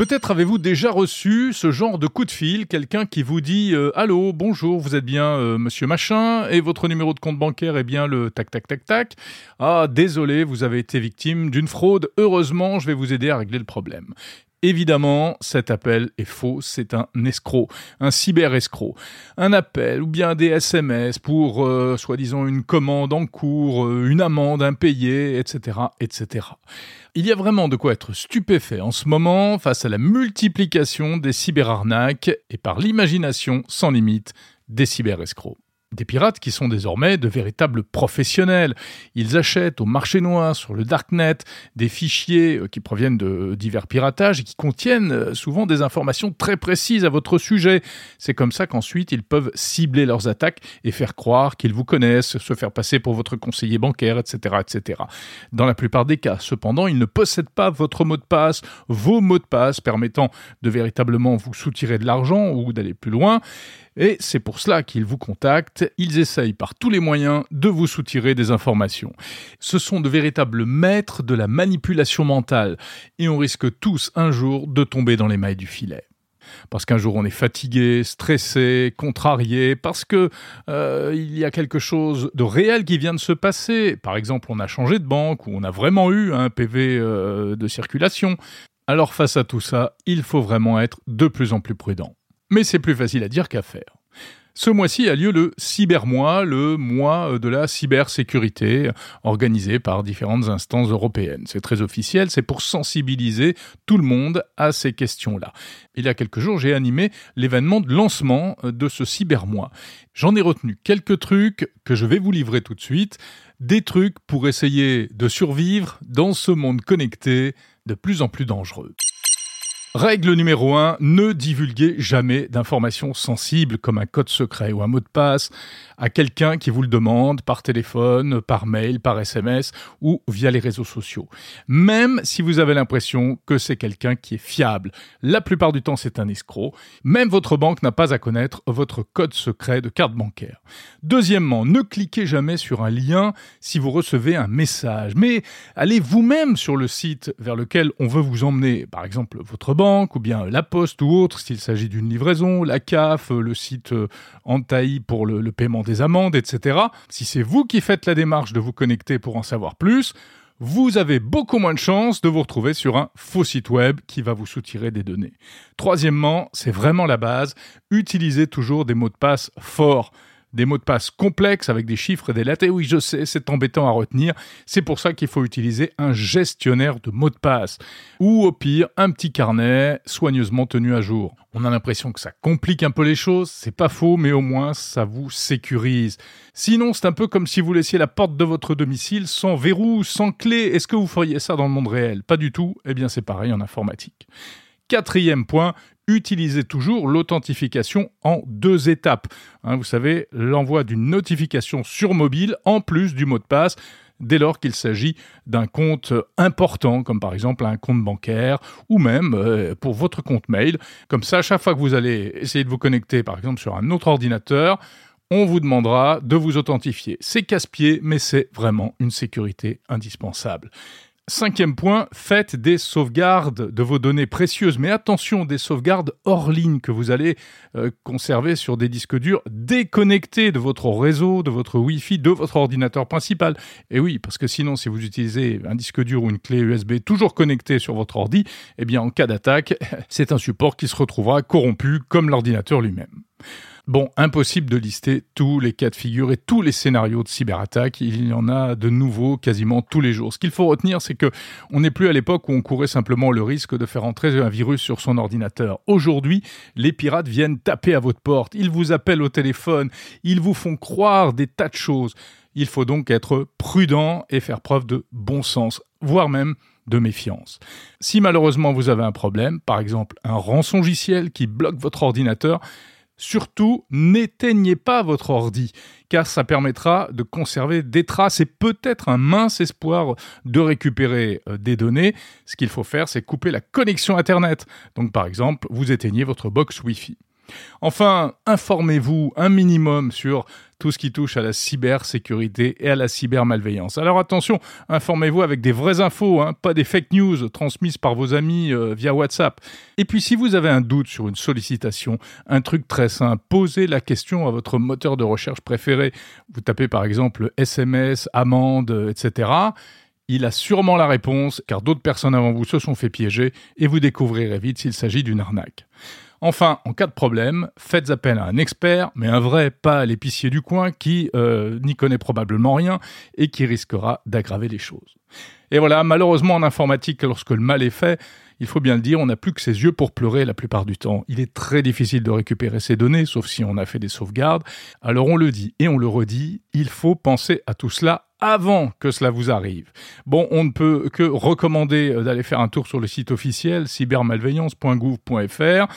Peut-être avez-vous déjà reçu ce genre de coup de fil, quelqu'un qui vous dit « Allô, bonjour, vous êtes bien monsieur machin, et votre numéro de compte bancaire est bien le tac tac tac tac. Ah, désolé, vous avez été victime d'une fraude, heureusement, je vais vous aider à régler le problème. » Évidemment, cet appel est faux, c'est un escroc, un cyber-escroc. Un appel ou bien des SMS pour, soi-disant, une commande en cours, une amende impayée, etc., etc. Il y a vraiment de quoi être stupéfait en ce moment face à la multiplication des cyberarnaques et par l'imagination sans limite des cyber-escrocs. Des pirates qui sont désormais de véritables professionnels. Ils achètent au marché noir, sur le darknet, des fichiers qui proviennent de divers piratages et qui contiennent souvent des informations très précises à votre sujet. C'est comme ça qu'ensuite ils peuvent cibler leurs attaques et faire croire qu'ils vous connaissent, se faire passer pour votre conseiller bancaire, etc., etc. Dans la plupart des cas, cependant, ils ne possèdent pas votre mot de passe, vos mots de passe permettant de véritablement vous soutirer de l'argent ou d'aller plus loin. Et c'est pour cela qu'ils vous contactent, ils essayent par tous les moyens de vous soutirer des informations. Ce sont de véritables maîtres de la manipulation mentale et on risque tous un jour de tomber dans les mailles du filet. Parce qu'un jour on est fatigué, stressé, contrarié, parce que il y a quelque chose de réel qui vient de se passer. Par exemple, on a changé de banque ou on a vraiment eu un PV de circulation. Alors face à tout ça, il faut vraiment être de plus en plus prudent. Mais c'est plus facile à dire qu'à faire. Ce mois-ci a lieu le Cybermois, le mois de la cybersécurité, organisé par différentes instances européennes. C'est très officiel, c'est pour sensibiliser tout le monde à ces questions-là. Il y a quelques jours, j'ai animé l'événement de lancement de ce Cybermois. J'en ai retenu quelques trucs que je vais vous livrer tout de suite, des trucs pour essayer de survivre dans ce monde connecté de plus en plus dangereux. Règle numéro 1, ne divulguez jamais d'informations sensibles comme un code secret ou un mot de passe à quelqu'un qui vous le demande par téléphone, par mail, par SMS ou via les réseaux sociaux. Même si vous avez l'impression que c'est quelqu'un qui est fiable. La plupart du temps, c'est un escroc. Même votre banque n'a pas à connaître votre code secret de carte bancaire. Deuxièmement, ne cliquez jamais sur un lien si vous recevez un message. Mais allez vous-même sur le site vers lequel on veut vous emmener. Par exemple, votre banque, ou bien La Poste ou autre, s'il s'agit d'une livraison, la CAF, le site Antaï pour le paiement des amendes, etc. Si c'est vous qui faites la démarche de vous connecter pour en savoir plus, vous avez beaucoup moins de chances de vous retrouver sur un faux site web qui va vous soutirer des données. Troisièmement, c'est vraiment la base, utilisez toujours des mots de passe forts. Des mots de passe complexes avec des chiffres et des lettres. Et oui, je sais, c'est embêtant à retenir. C'est pour ça qu'il faut utiliser un gestionnaire de mots de passe. Ou au pire, un petit carnet soigneusement tenu à jour. On a l'impression que ça complique un peu les choses. C'est pas faux, mais au moins, ça vous sécurise. Sinon, c'est un peu comme si vous laissiez la porte de votre domicile sans verrou, sans clé. Est-ce que vous feriez ça dans le monde réel ? Pas du tout. Eh bien, c'est pareil en informatique. Quatrième point, utilisez toujours l'authentification en 2 étapes. Vous savez, l'envoi d'une notification sur mobile en plus du mot de passe dès lors qu'il s'agit d'un compte important, comme par exemple un compte bancaire ou même pour votre compte mail. Comme ça, chaque fois que vous allez essayer de vous connecter, par exemple sur un autre ordinateur, on vous demandera de vous authentifier. C'est casse-pied, mais c'est vraiment une sécurité indispensable. 5e point, faites des sauvegardes de vos données précieuses, mais attention, des sauvegardes hors ligne que vous allez conserver sur des disques durs déconnectés de votre réseau, de votre Wi-Fi, de votre ordinateur principal. Et oui, parce que sinon, si vous utilisez un disque dur ou une clé USB toujours connectée sur votre ordi, eh bien, en cas d'attaque, c'est un support qui se retrouvera corrompu comme l'ordinateur lui-même. Bon, impossible de lister tous les cas de figure et tous les scénarios de cyberattaque. Il y en a de nouveaux quasiment tous les jours. Ce qu'il faut retenir, c'est qu'on n'est plus à l'époque où on courait simplement le risque de faire entrer un virus sur son ordinateur. Aujourd'hui, les pirates viennent taper à votre porte. Ils vous appellent au téléphone. Ils vous font croire des tas de choses. Il faut donc être prudent et faire preuve de bon sens, voire même de méfiance. Si malheureusement vous avez un problème, par exemple un rançongiciel qui bloque votre ordinateur, surtout, n'éteignez pas votre ordi, car ça permettra de conserver des traces et peut-être un mince espoir de récupérer des données. Ce qu'il faut faire, c'est couper la connexion Internet. Donc, par exemple, vous éteignez votre box Wi-Fi. Enfin, informez-vous un minimum sur tout ce qui touche à la cybersécurité et à la cybermalveillance. Alors attention, informez-vous avec des vraies infos, pas des fake news transmises par vos amis via WhatsApp. Et puis si vous avez un doute sur une sollicitation, un truc très simple, posez la question à votre moteur de recherche préféré. Vous tapez par exemple SMS, amende, etc. Il a sûrement la réponse, car d'autres personnes avant vous se sont fait piéger et vous découvrirez vite s'il s'agit d'une arnaque. Enfin, en cas de problème, faites appel à un expert, mais un vrai, pas à l'épicier du coin qui n'y connaît probablement rien et qui risquera d'aggraver les choses. Et voilà, malheureusement en informatique, lorsque le mal est fait, il faut bien le dire, on n'a plus que ses yeux pour pleurer la plupart du temps. Il est très difficile de récupérer ces données, sauf si on a fait des sauvegardes. Alors on le dit et on le redit, il faut penser à tout cela avant que cela vous arrive. Bon, on ne peut que recommander d'aller faire un tour sur le site officiel cybermalveillance.gouv.fr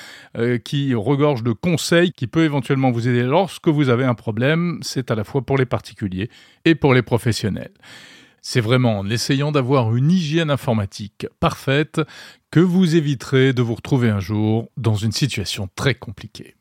qui regorge de conseils qui peut éventuellement vous aider lorsque vous avez un problème. C'est à la fois pour les particuliers et pour les professionnels. C'est vraiment en essayant d'avoir une hygiène informatique parfaite que vous éviterez de vous retrouver un jour dans une situation très compliquée.